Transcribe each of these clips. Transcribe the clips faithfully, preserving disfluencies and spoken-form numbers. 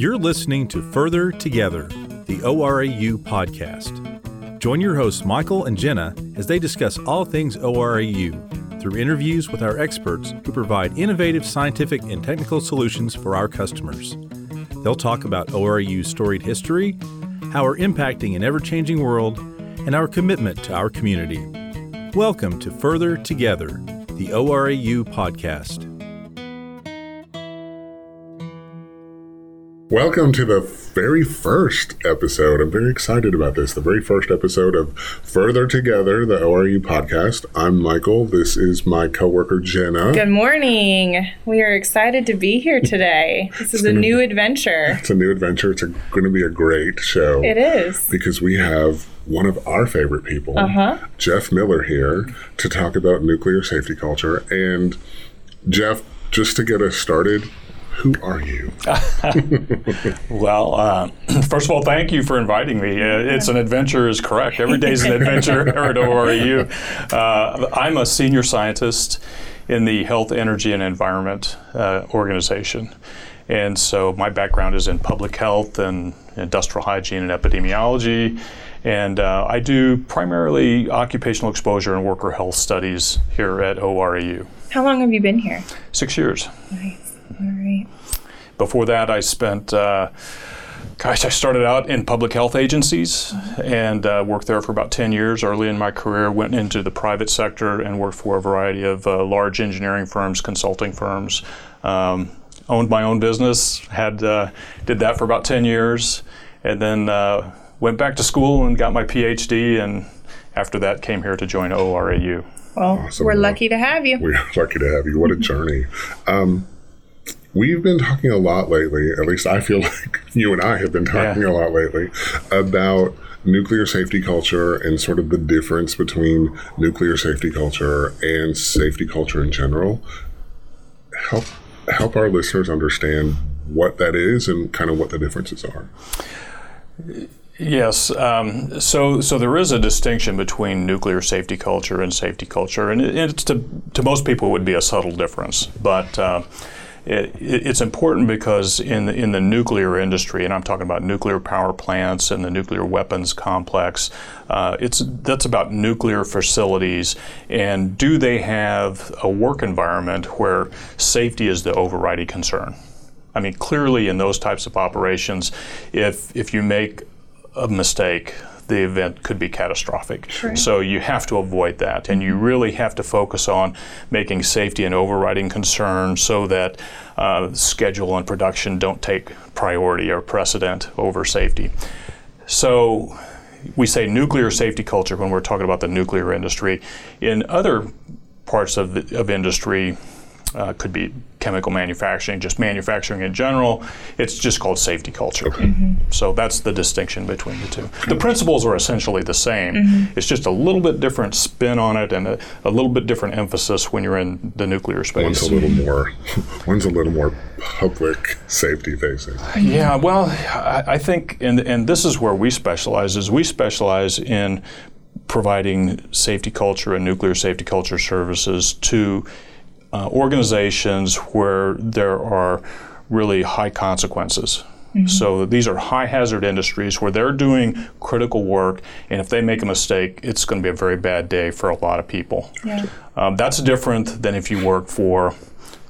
You're listening to Further Together, the O R A U podcast. Join your hosts Michael and Jenna as they discuss all things O R A U through interviews with our experts who provide innovative scientific and technical solutions for our customers. They'll talk about O R A U's storied history, how we're impacting an ever-changing world, and our commitment to our community. Welcome to Further Together, the O R A U podcast. Welcome to the very first episode. I'm very excited about this. The very first episode of Further Together, the O R A U podcast. I'm Michael. This is my coworker, Jenna. Good morning. We are excited to be here today. This is a new be, adventure. It's a new adventure. It's going to be a great show. It is. Because we have one of our favorite people, uh-huh. Jeff Miller, here to talk about nuclear safety culture. And Jeff, just to get us started, who are you? well, uh, first of all, thank you for inviting me. It's an adventure is correct. Every day's an adventure at O R A U. Uh, I'm a senior scientist in the Health, Energy, and Environment uh, organization. And so my background is in public health and industrial hygiene and epidemiology. And uh, I do primarily occupational exposure and worker health studies here at O R A U. How long have you been here? Six years. Nice. All right. Before that, I spent, uh, gosh, I started out in public health agencies and uh, worked there for about ten years. Early in my career, went into the private sector and worked for a variety of uh, large engineering firms, consulting firms. Um, owned my own business, had uh, did that for about ten years, and then uh, went back to school and got my P H D, and after that came here to join O R A U. Well, awesome. We're lucky to have you. We're lucky to have you. What a journey. Um, We've been talking a lot lately, at least I feel like you and I have been talking yeah. a lot lately, about nuclear safety culture and sort of the difference between nuclear safety culture and safety culture in general. Help help our listeners understand what that is and kind of what the differences are. Yes, um, so so there is a distinction between nuclear safety culture and safety culture, and it, it's to, to most people it would be a subtle difference, but uh, It, it's important because in the, in the nuclear industry, and I'm talking about nuclear power plants and the nuclear weapons complex, uh, it's that's about nuclear facilities, and do they have a work environment where safety is the overriding concern? I mean, clearly in those types of operations, if if you make a mistake, the event could be catastrophic. Sure. So you have to avoid that, and you really have to focus on making safety an overriding concern so that uh, schedule and production don't take priority or precedent over safety. So we say nuclear safety culture when we're talking about the nuclear industry. In other parts of, the, of industry, Uh, could be chemical manufacturing, just manufacturing in general. It's just called safety culture. Okay. Mm-hmm. So that's the distinction between the two. The principles are essentially the same. Mm-hmm. It's just a little bit different spin on it and a, a little bit different emphasis when you're in the nuclear space. One's a little more, one's a little more public safety facing. Yeah, well, I, I think, and and this is where we specialize, is we specialize in providing safety culture and nuclear safety culture services to Uh, organizations where there are really high consequences. Mm-hmm. So these are high hazard industries where they're doing critical work, and if they make a mistake, it's going to be a very bad day for a lot of people. Yeah. Um, that's different than if you work for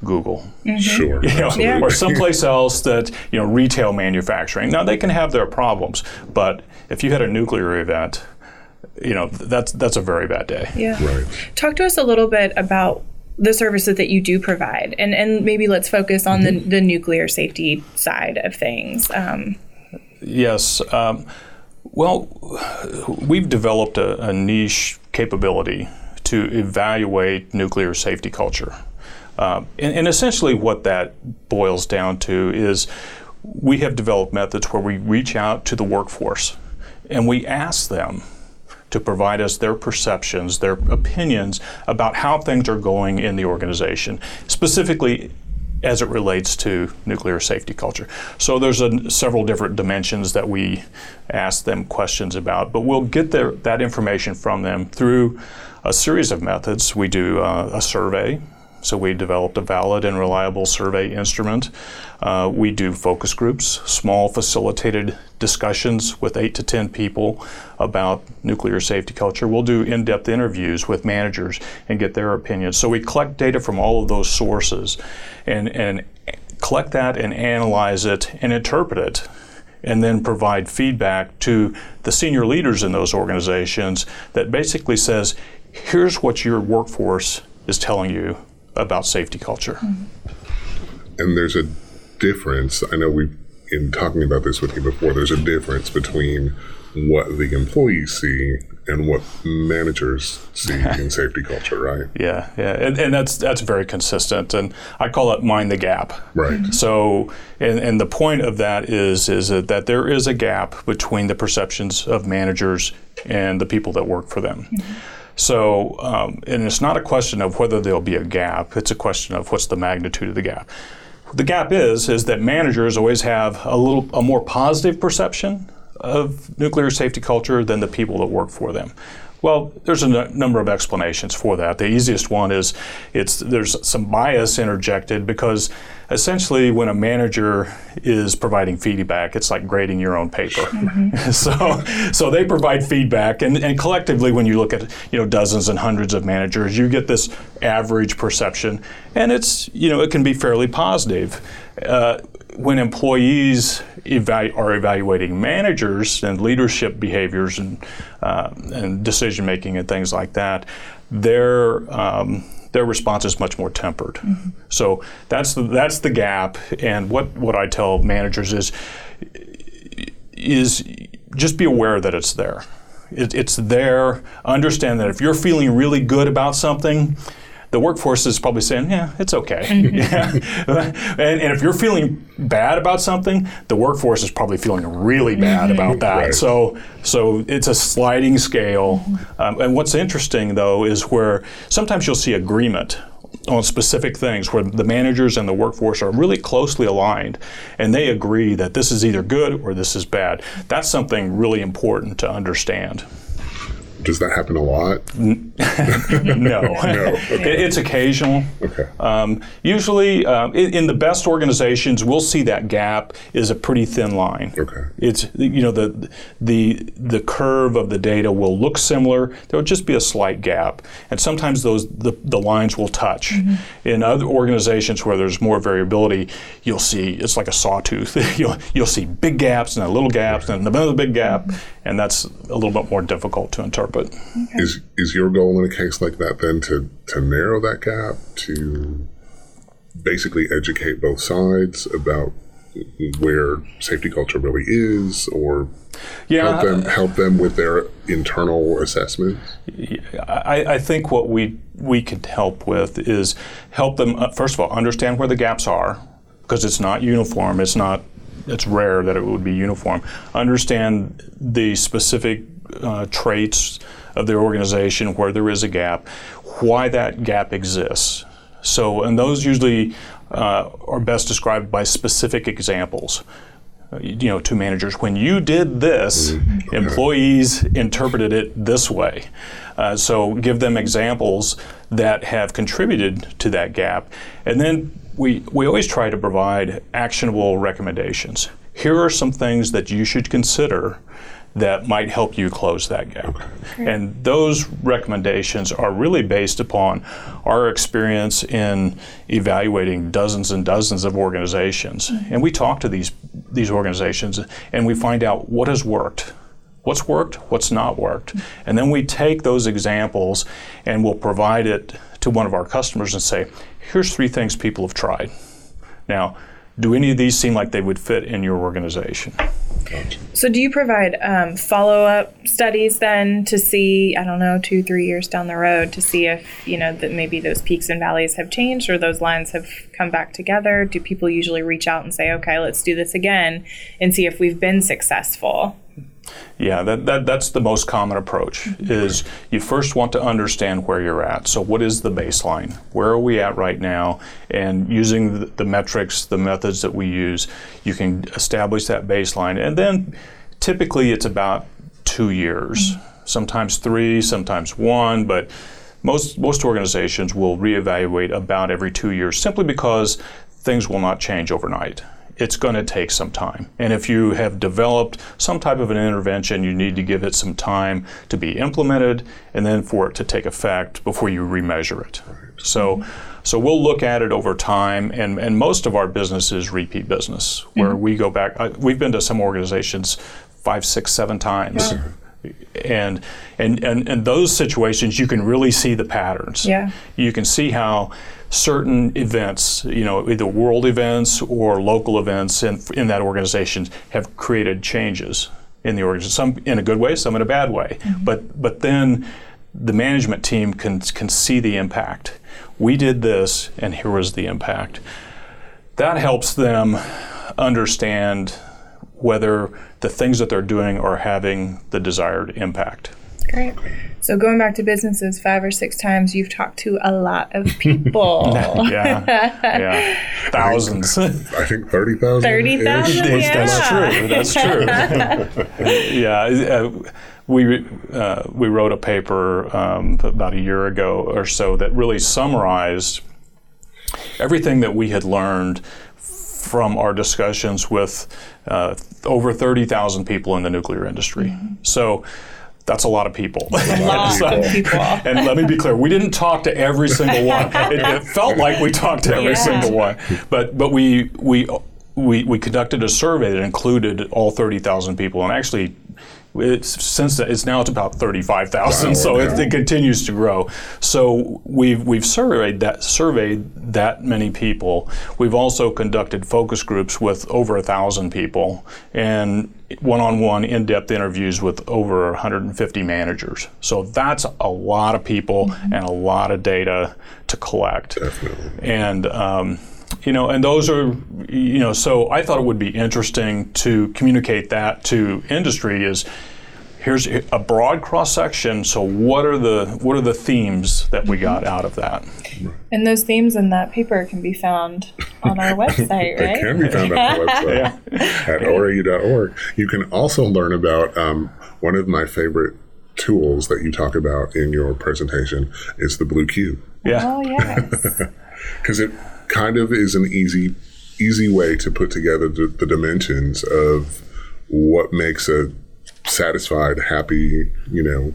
Google, mm-hmm. sure, you know, yeah. or someplace else that, you know, retail manufacturing. Now they can have their problems, but if you had a nuclear event, you know, that's that's a very bad day. Yeah. Right. Talk to us a little bit about the services that you do provide, and, and maybe let's focus on the, the nuclear safety side of things. Um. Yes, um, well, we've developed a, a niche capability to evaluate nuclear safety culture. Uh, and, and essentially what that boils down to is we have developed methods where we reach out to the workforce and we ask them to provide us their perceptions, their opinions about how things are going in the organization, specifically as it relates to nuclear safety culture. So there's a, several different dimensions that we ask them questions about, but we'll get their, that information from them through a series of methods. We do uh, a survey, So we developed a valid and reliable survey instrument. Uh, we do focus groups, small facilitated discussions with eight to ten people about nuclear safety culture. We'll do in-depth interviews with managers and get their opinions. So we collect data from all of those sources and, and collect that and analyze it and interpret it, and then provide feedback to the senior leaders in those organizations that basically says, here's what your workforce is telling you about safety culture. And there's a difference. I know we've in talking about this with you before, there's a difference between what the employees see and what managers see in safety culture, right? Yeah, yeah, and, and that's that's very consistent, and I call it mind the gap. Right. So, and, and the point of that is is that there is a gap between the perceptions of managers and the people that work for them. Mm-hmm. So, um, and it's not a question of whether there'll be a gap, it's a question of what's the magnitude of the gap. The gap is is that managers always have a little a more positive perception of nuclear safety culture than the people that work for them. Well, there's a n- number of explanations for that. The easiest one is it's there's some bias interjected, because essentially when a manager is providing feedback, it's like grading your own paper. Mm-hmm. so so they provide feedback, and, and collectively when you look at, you know, dozens and hundreds of managers, you get this average perception, and it's, you know, it can be fairly positive. Uh, when employees evalu- are evaluating managers and leadership behaviors and uh, and decision making and things like that, their um, their response is much more tempered. Mm-hmm. So that's the, that's the gap. And what, what I tell managers is is just be aware that it's there. It, it's there. Understand that if you're feeling really good about something, the workforce is probably saying, yeah, it's okay. yeah. and, and if you're feeling bad about something, the workforce is probably feeling really bad about that. Right. So so it's a sliding scale. Um, and what's interesting, though, is where sometimes you'll see agreement on specific things where the managers and the workforce are really closely aligned, and they agree that this is either good or this is bad. That's something really important to understand. Does that happen a lot? no. no. Okay. It, it's occasional. Okay. Um, usually, um, in, in the best organizations, we'll see that gap is a pretty thin line. Okay. It's, you know, the the the curve of the data will look similar. There'll just be a slight gap, and sometimes those the, the lines will touch. Mm-hmm. In other organizations where there's more variability, you'll see it's like a sawtooth. you'll you'll see big gaps and then little gaps and another big gap, mm-hmm. and that's a little bit more difficult to interpret. But okay. Is is your goal in a case like that then to, to narrow that gap, to basically educate both sides about where safety culture really is, or yeah, help them help them with their internal assessments? I, I think what we we can help with is help them uh, first of all understand where the gaps are, because it's not uniform. It's not. It's rare that it would be uniform. Understand the specific Uh, traits of their organization where there is a gap, why that gap exists. So, and those usually uh, are best described by specific examples. Uh, you know, to managers, when you did this, mm-hmm. employees interpreted it this way. Uh, so give them examples that have contributed to that gap. And then we, we always try to provide actionable recommendations. Here are some things that you should consider that might help you close that gap. Okay. And those recommendations are really based upon our experience in evaluating dozens and dozens of organizations. Mm-hmm. And we talk to these these organizations and we find out what has worked, what's worked, what's not worked. Mm-hmm. And then we take those examples and we'll provide it to one of our customers and say, here's three things people have tried. Now, do any of these seem like they would fit in your organization? So do you provide um, follow-up studies then to see, I don't know, two, three years down the road to see if, you know, that maybe those peaks and valleys have changed or those lines have come back together? Do people usually reach out and say, okay, let's do this again and see if we've been successful? Yeah, that, that that's the most common approach, mm-hmm. is you first want to understand where you're at. So what is the baseline? Where are we at right now? And using the, the metrics, the methods that we use, you can establish that baseline. And then typically it's about two years, mm-hmm. sometimes three, sometimes one, but Most, most organizations will reevaluate about every two years simply because things will not change overnight. It's going to take some time. And if you have developed some type of an intervention, you need to give it some time to be implemented and then for it to take effect before you remeasure it. Right. So, mm-hmm. so we'll look at it over time, and, and most of our business is repeat business, where mm-hmm. we go back. I, we've been to some organizations five, six, seven times. Yeah. And, and and and those situations, you can really see the patterns. Yeah. You can see how certain events, you know, either world events or local events in in that organization have created changes in the organization. Some in a good way, some in a bad way. Mm-hmm. But but then the management team can can see the impact. We did this, and here was the impact. That helps them understand whether the things that they're doing are having the desired impact. Great. So going back to businesses, five or six times, you've talked to a lot of people. yeah, yeah, thousands. I think, I think thirty thousand. Thirty thousand. Yeah, that's true. That's true. yeah, uh, we uh, we wrote a paper um, about a year ago or so that really summarized everything that we had learned from our discussions with uh, over thirty thousand people in the nuclear industry. Mm-hmm. So that's a lot of people. A lot so, of people. And let me be clear, we didn't talk to every single one. It, it felt like we talked to every yeah. single one. But but we, we we we conducted a survey that included all thirty thousand people, and actually it's since it's now it's about thirty-five thousand, wow, so wow. It, it continues to grow. So we've we've surveyed that surveyed that many people. We've also conducted focus groups with over a thousand people and one-on-one in-depth interviews with over one hundred fifty managers. So that's a lot of people mm-hmm. and a lot of data to collect. Definitely. And um, you know, and those are, you know, so I thought it would be interesting to communicate that to industry is, here's a broad cross-section, so what are the what are the themes that we got out of that? And those themes in that paper can be found on our website, right? They can be found on our website yeah. at O R A U dot org. You can also learn about um, one of my favorite tools that you talk about in your presentation is the Blue Cube. Yeah. Oh, yes. Because it kind of is an easy easy way to put together the, the dimensions of what makes a satisfied, happy, you know,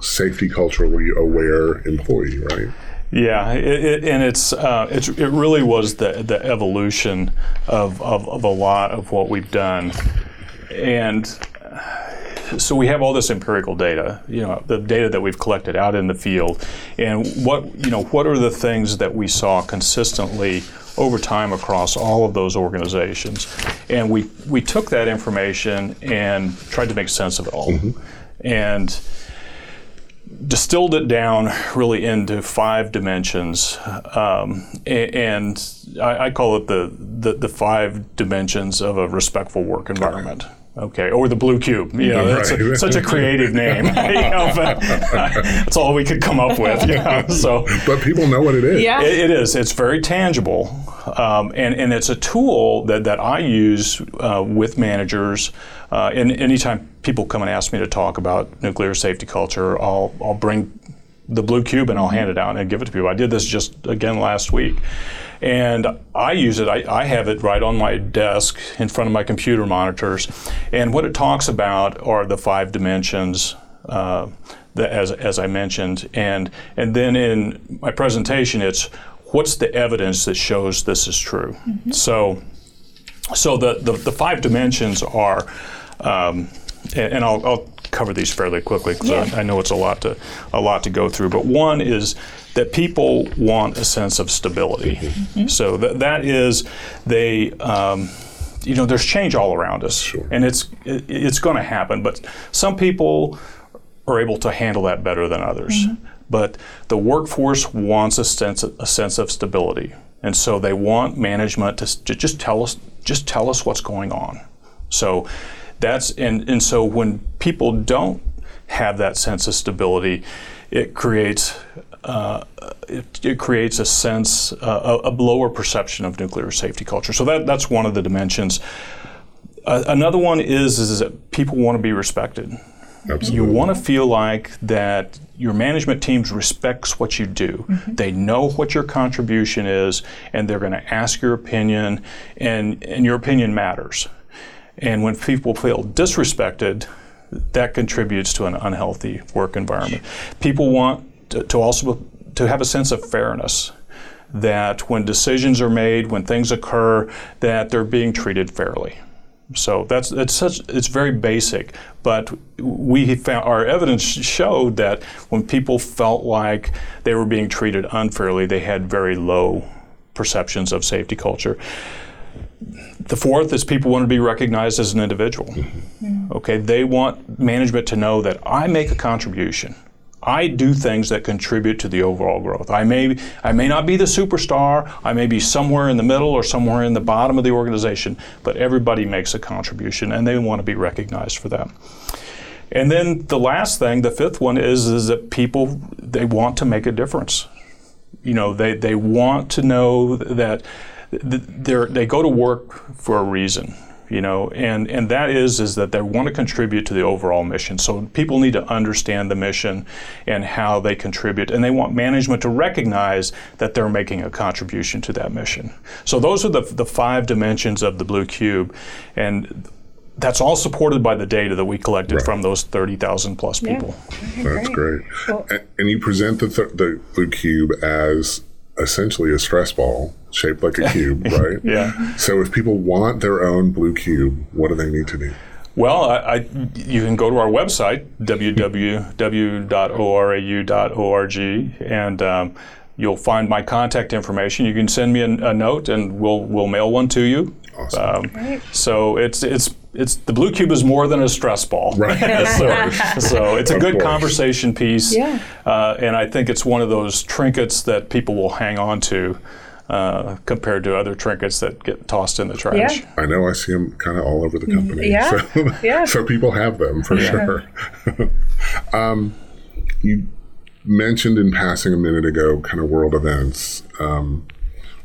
safety culturally aware employee, right? Yeah, it, it, and it's uh, it's it really was the the evolution of, of of a lot of what we've done, and so we have all this empirical data, you know, the data that we've collected out in the field, and what you know what are the things that we saw consistently over time across all of those organizations. And we, we took that information and tried to make sense of it all. Mm-hmm. And distilled it down really into five dimensions. Um, and I, I call it the, the, the five dimensions of a respectful work environment. Okay, or the Blue Cube. You know, that's right. a, such a creative name. You know, but uh, that's all we could come up with. You know, so, but people know what it is. Yeah, it, it is. It's very tangible, um, and and it's a tool that that I use uh, with managers. Uh, and anytime people come and ask me to talk about nuclear safety culture, I'll I'll bring the Blue Cube and I'll hand it out and give it to people. I did this just again last week. And I use it, I, I have it right on my desk in front of my computer monitors. And what it talks about are the five dimensions, uh, the, as as I mentioned. And and then in my presentation, it's what's the evidence that shows this is true? Mm-hmm. So so the, the, the five dimensions are, um, and, and I'll, I'll cover these fairly quickly because yeah. I, I know it's a lot to a lot to go through. But one is that people want a sense of stability. Mm-hmm. So that that is they, um, you know, there's change all around us, sure. and it's it, it's going to happen. But some people are able to handle that better than others. Mm-hmm. But the workforce wants a sense of, a sense of stability, and so they want management to, to just tell us just tell us what's going on. So. That's and, and so when people don't have that sense of stability, it creates uh, it, it creates a sense uh, a, a lower perception of nuclear safety culture. So that that's one of the dimensions. Uh, another one is is that people want to be respected. Absolutely. You want to feel like that your management teams respects what you do. Mm-hmm. They know what your contribution is, and they're going to ask your opinion, and, and your opinion matters. And when people feel disrespected, that contributes to an unhealthy work environment. People want to, to also to have a sense of fairness, that when decisions are made, when things occur, that they're being treated fairly. So that's it's such it's very basic, but we found our evidence showed that when people felt like they were being treated unfairly, they had very low perceptions of safety culture. The fourth is people want to be recognized as an individual. Mm-hmm. Okay, they want management to know that I make a contribution. I do things that contribute to the overall growth. I may I may not be the superstar, I may be somewhere in the middle or somewhere in the bottom of the organization, but everybody makes a contribution and they want to be recognized for that. And then the last thing, the fifth one, is, is that people, they want to make a difference. You know, they, they want to know that they're, they go to work for a reason. You know, and, and that is is that they want to contribute to the overall mission. So people need to understand the mission and how they contribute, and they want management to recognize that they're making a contribution to that mission. So those are the the five dimensions of the Blue Cube, and that's all supported by the data that we collected right. from those thirty thousand plus people. Yeah. That's great. Well, and you present the th- the Blue Cube as essentially a stress ball shaped like a cube, right? Yeah. So if people want their own Blue Cube, what do they need to do? Well, I, I, you can go to our website, w w w dot o r a u dot org, and um, you'll find my contact information. You can send me a, a note, and we'll we'll mail one to you. Awesome. Um, right. So it's it's it's the Blue Cube is more than a stress ball. Right. so, so it's a good conversation piece. Yeah. Uh, and I think it's one of those trinkets that people will hang on to. Uh, compared to other trinkets that get tossed in the trash. Yeah. I know, I see them kind of all over the company. Yeah. So, yeah. so people have them for yeah. sure. um, you mentioned in passing a minute ago kind of world events. Um,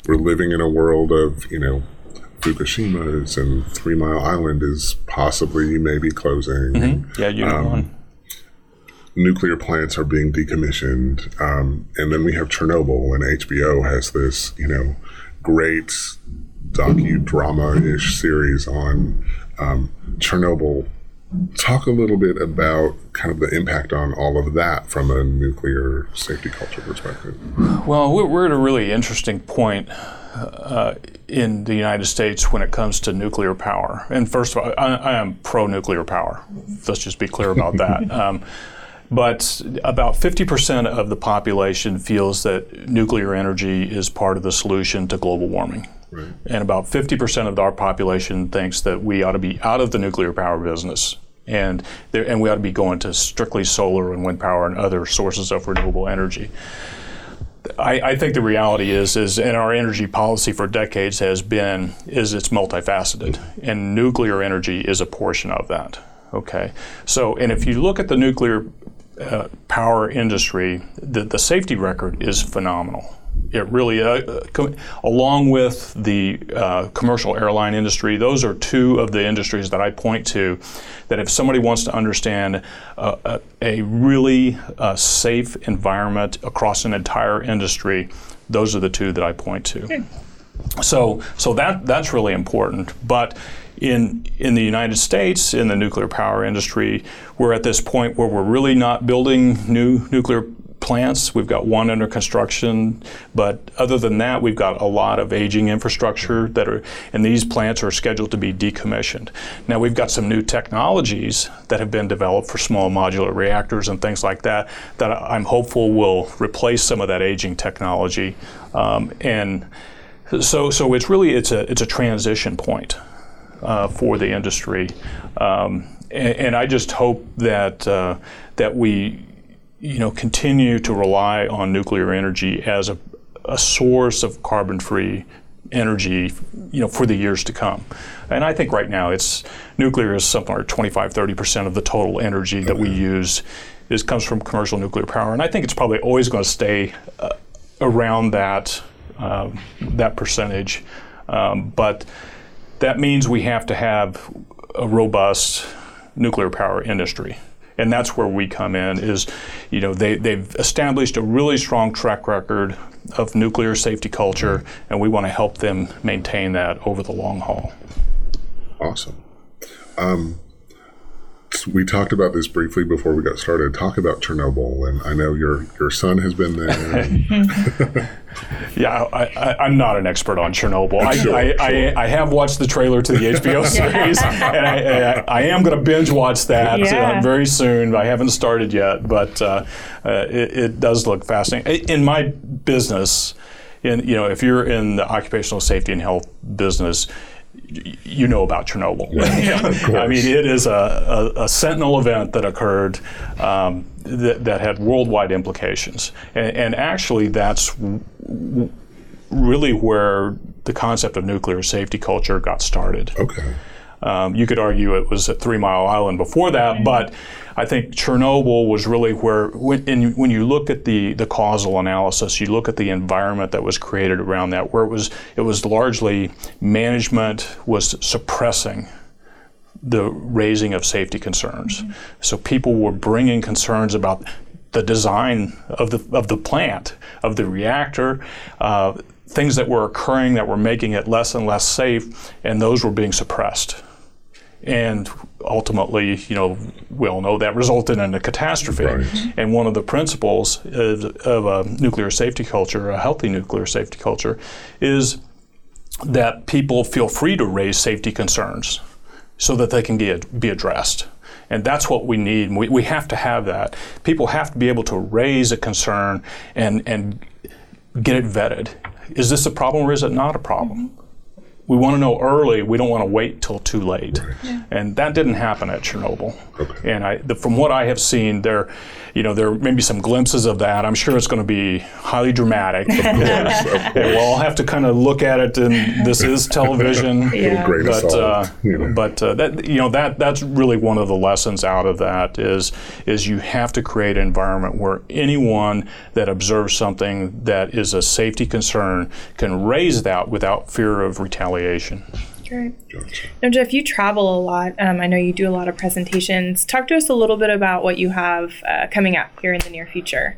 we're living in a world of, you know, Fukushima's and Three Mile Island is possibly maybe closing. Mm-hmm. Yeah, you know um, on. Nuclear plants are being decommissioned, um, and then we have Chernobyl, and H B O has this, you know, great docudrama-ish series on um, Chernobyl. Talk a little bit about kind of the impact on all of that from a nuclear safety culture perspective. Well, we're at a really interesting point uh, in the United States when it comes to nuclear power. And first of all, I, I am pro-nuclear power. Let's just be clear about that. Um, But about fifty percent of the population feels that nuclear energy is part of the solution to global warming. Right. And about fifty percent of our population thinks that we ought to be out of the nuclear power business. And there, and we ought to be going to strictly solar and wind power and other sources of renewable energy. I, I think the reality is, is, and our energy policy for decades has been, is it's multifaceted. And nuclear energy is a portion of that. Okay. So, and if you look at the nuclear Uh, power industry, the, the safety record is phenomenal. It really, uh, com- along with the uh, commercial airline industry, those are two of the industries that I point to that if somebody wants to understand uh, a, a really uh, safe environment across an entire industry, those are the two that I point to. Okay. So, so that that's really important. But In in the United States, in the nuclear power industry, we're at this point where we're really not building new nuclear plants. We've got one under construction, but other than that, we've got a lot of aging infrastructure that are, and these plants are scheduled to be decommissioned. Now, we've got some new technologies that have been developed for small modular reactors and things like that, that I'm hopeful will replace some of that aging technology. Um, and so, so it's really, it's a it's a transition point. Uh, for the industry, um, and, and I just hope that uh, that we, you know, continue to rely on nuclear energy as a, a source of carbon-free energy, you know, for the years to come. And I think right now it's nuclear is something like twenty-five, thirty percent of the total energy that we use is comes from commercial nuclear power, and I think it's probably always going to stay uh, around that uh, that percentage, um, but. That means we have to have a robust nuclear power industry. And that's where we come in is, you know, they, they've established a really strong track record of nuclear safety culture, and we want to help them maintain that over the long haul. Awesome. Um, so we talked about this briefly before we got started. Talk about Chernobyl, and I know your, your son has been there. Yeah, I, I, I'm not an expert on Chernobyl. I, sure, I, sure. I, I have watched the trailer to the H B O series, and I, I, I am going to binge watch that yeah. uh, very soon. I haven't started yet, but uh, uh, it, it does look fascinating. In my business, in you know, if you're in the occupational safety and health business, you know about Chernobyl. Yeah, I mean, it is a, a, a sentinel event that occurred um, that, that had worldwide implications. And, and actually, that's w- really where the concept of nuclear safety culture got started. Okay. Um, you could argue it was at Three Mile Island before that, but I think Chernobyl was really where, when, and when you look at the, the causal analysis, you look at the environment that was created around that, where it was it was largely management was suppressing the raising of safety concerns. Mm-hmm. So people were bringing concerns about the design of the of the plant, of the reactor, uh, things that were occurring that were making it less and less safe, and those were being suppressed. And ultimately, you know, we all know that resulted in a catastrophe. Right. And one of the principles of, of a nuclear safety culture, a healthy nuclear safety culture, is that people feel free to raise safety concerns so that they can get, be addressed. And that's what we need. We, we have to have that. People have to be able to raise a concern and, and get it vetted. Is this a problem or is it not a problem? We want to know early. We don't want to wait till too late, right. yeah. And that didn't happen at Chernobyl. Okay. And I, the, from what I have seen, there, you know, there may be some glimpses of that. I'm sure it's going to be highly dramatic. Of course, of course. And we'll all have to kind of look at it. And this is television, yeah. but uh, yeah. but uh, that you know that that's really one of the lessons out of that is is you have to create an environment where anyone that observes something that is a safety concern can raise that without fear of retaliation. Great. Now, Jeff, you travel a lot. Um, I know you do a lot of presentations. Talk to us a little bit about what you have uh, coming up here in the near future.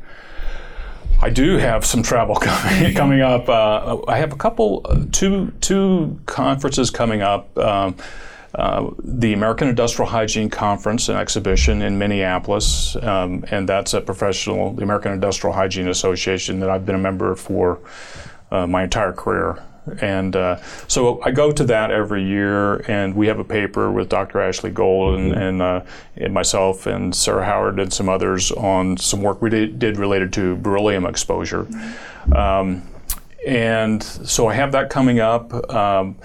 I do have some travel coming, coming up. Uh, I have a couple, two, two conferences coming up. Um, Uh, the American Industrial Hygiene Conference and Exhibition in Minneapolis, um, and that's a professional, the American Industrial Hygiene Association, that I've been a member for uh, my entire career. And uh, so I go to that every year, and we have a paper with Doctor Ashley Gold and, and, uh, and myself and Sarah Howard and some others on some work we did, did related to beryllium exposure. Um, and so I have that coming up. Um,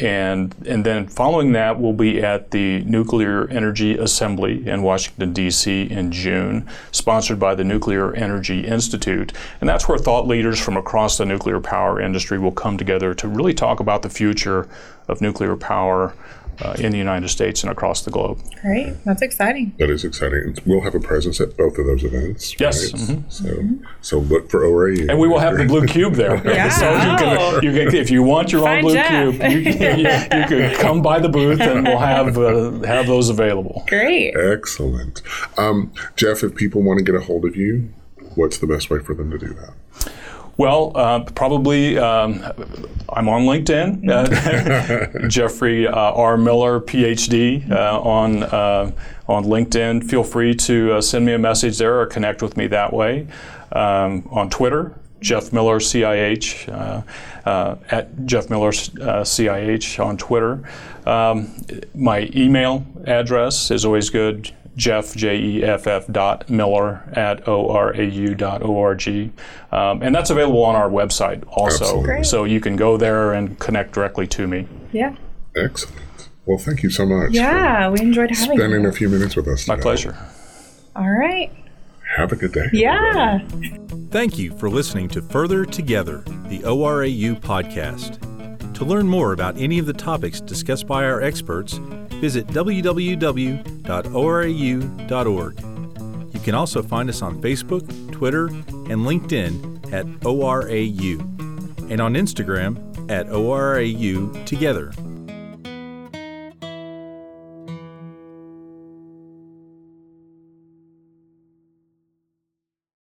And and then following that, we'll be at the Nuclear Energy Assembly in Washington, D C in June, sponsored by the Nuclear Energy Institute. And that's where thought leaders from across the nuclear power industry will come together to really talk about the future of nuclear power uh, in the United States and across the globe. Great. That's exciting. That is exciting. We'll have a presence at both of those events. Yes. Right? Mm-hmm. So mm-hmm. so look for O R A U. And we will have the blue cube there. Yeah. So oh. you, can, you can, if you want your Find own blue Jeff. Cube, you can, you, you can come by the booth and we'll have uh, have those available. Great. Excellent. Um, Jeff, if people want to get a hold of you, what's the best way for them to do that? Well, uh, probably um, I'm on LinkedIn, uh, Jeffrey uh, R. Miller, P H D, uh, on uh, on LinkedIn. Feel free to uh, send me a message there or connect with me that way. Um, on Twitter, Jeff Miller, C I H, uh, uh, at Jeff Miller, uh, C I H on Twitter. Um, my email address is always good, Jeff, J E F F dot Miller at O R A U dot O R G. Um, and that's available on our website also. So you can go there and connect directly to me. Yeah. Excellent. Well, thank you so much. Yeah, we enjoyed having you. Spending a few minutes with us. My pleasure. All right. Have a good day. Yeah. Everybody. Thank you for listening to Further Together, the O R A U podcast. To learn more about any of the topics discussed by our experts, visit w w w dot o r a u dot org. You can also find us on Facebook, Twitter, and LinkedIn at O R A U, and on Instagram at O R A U Together.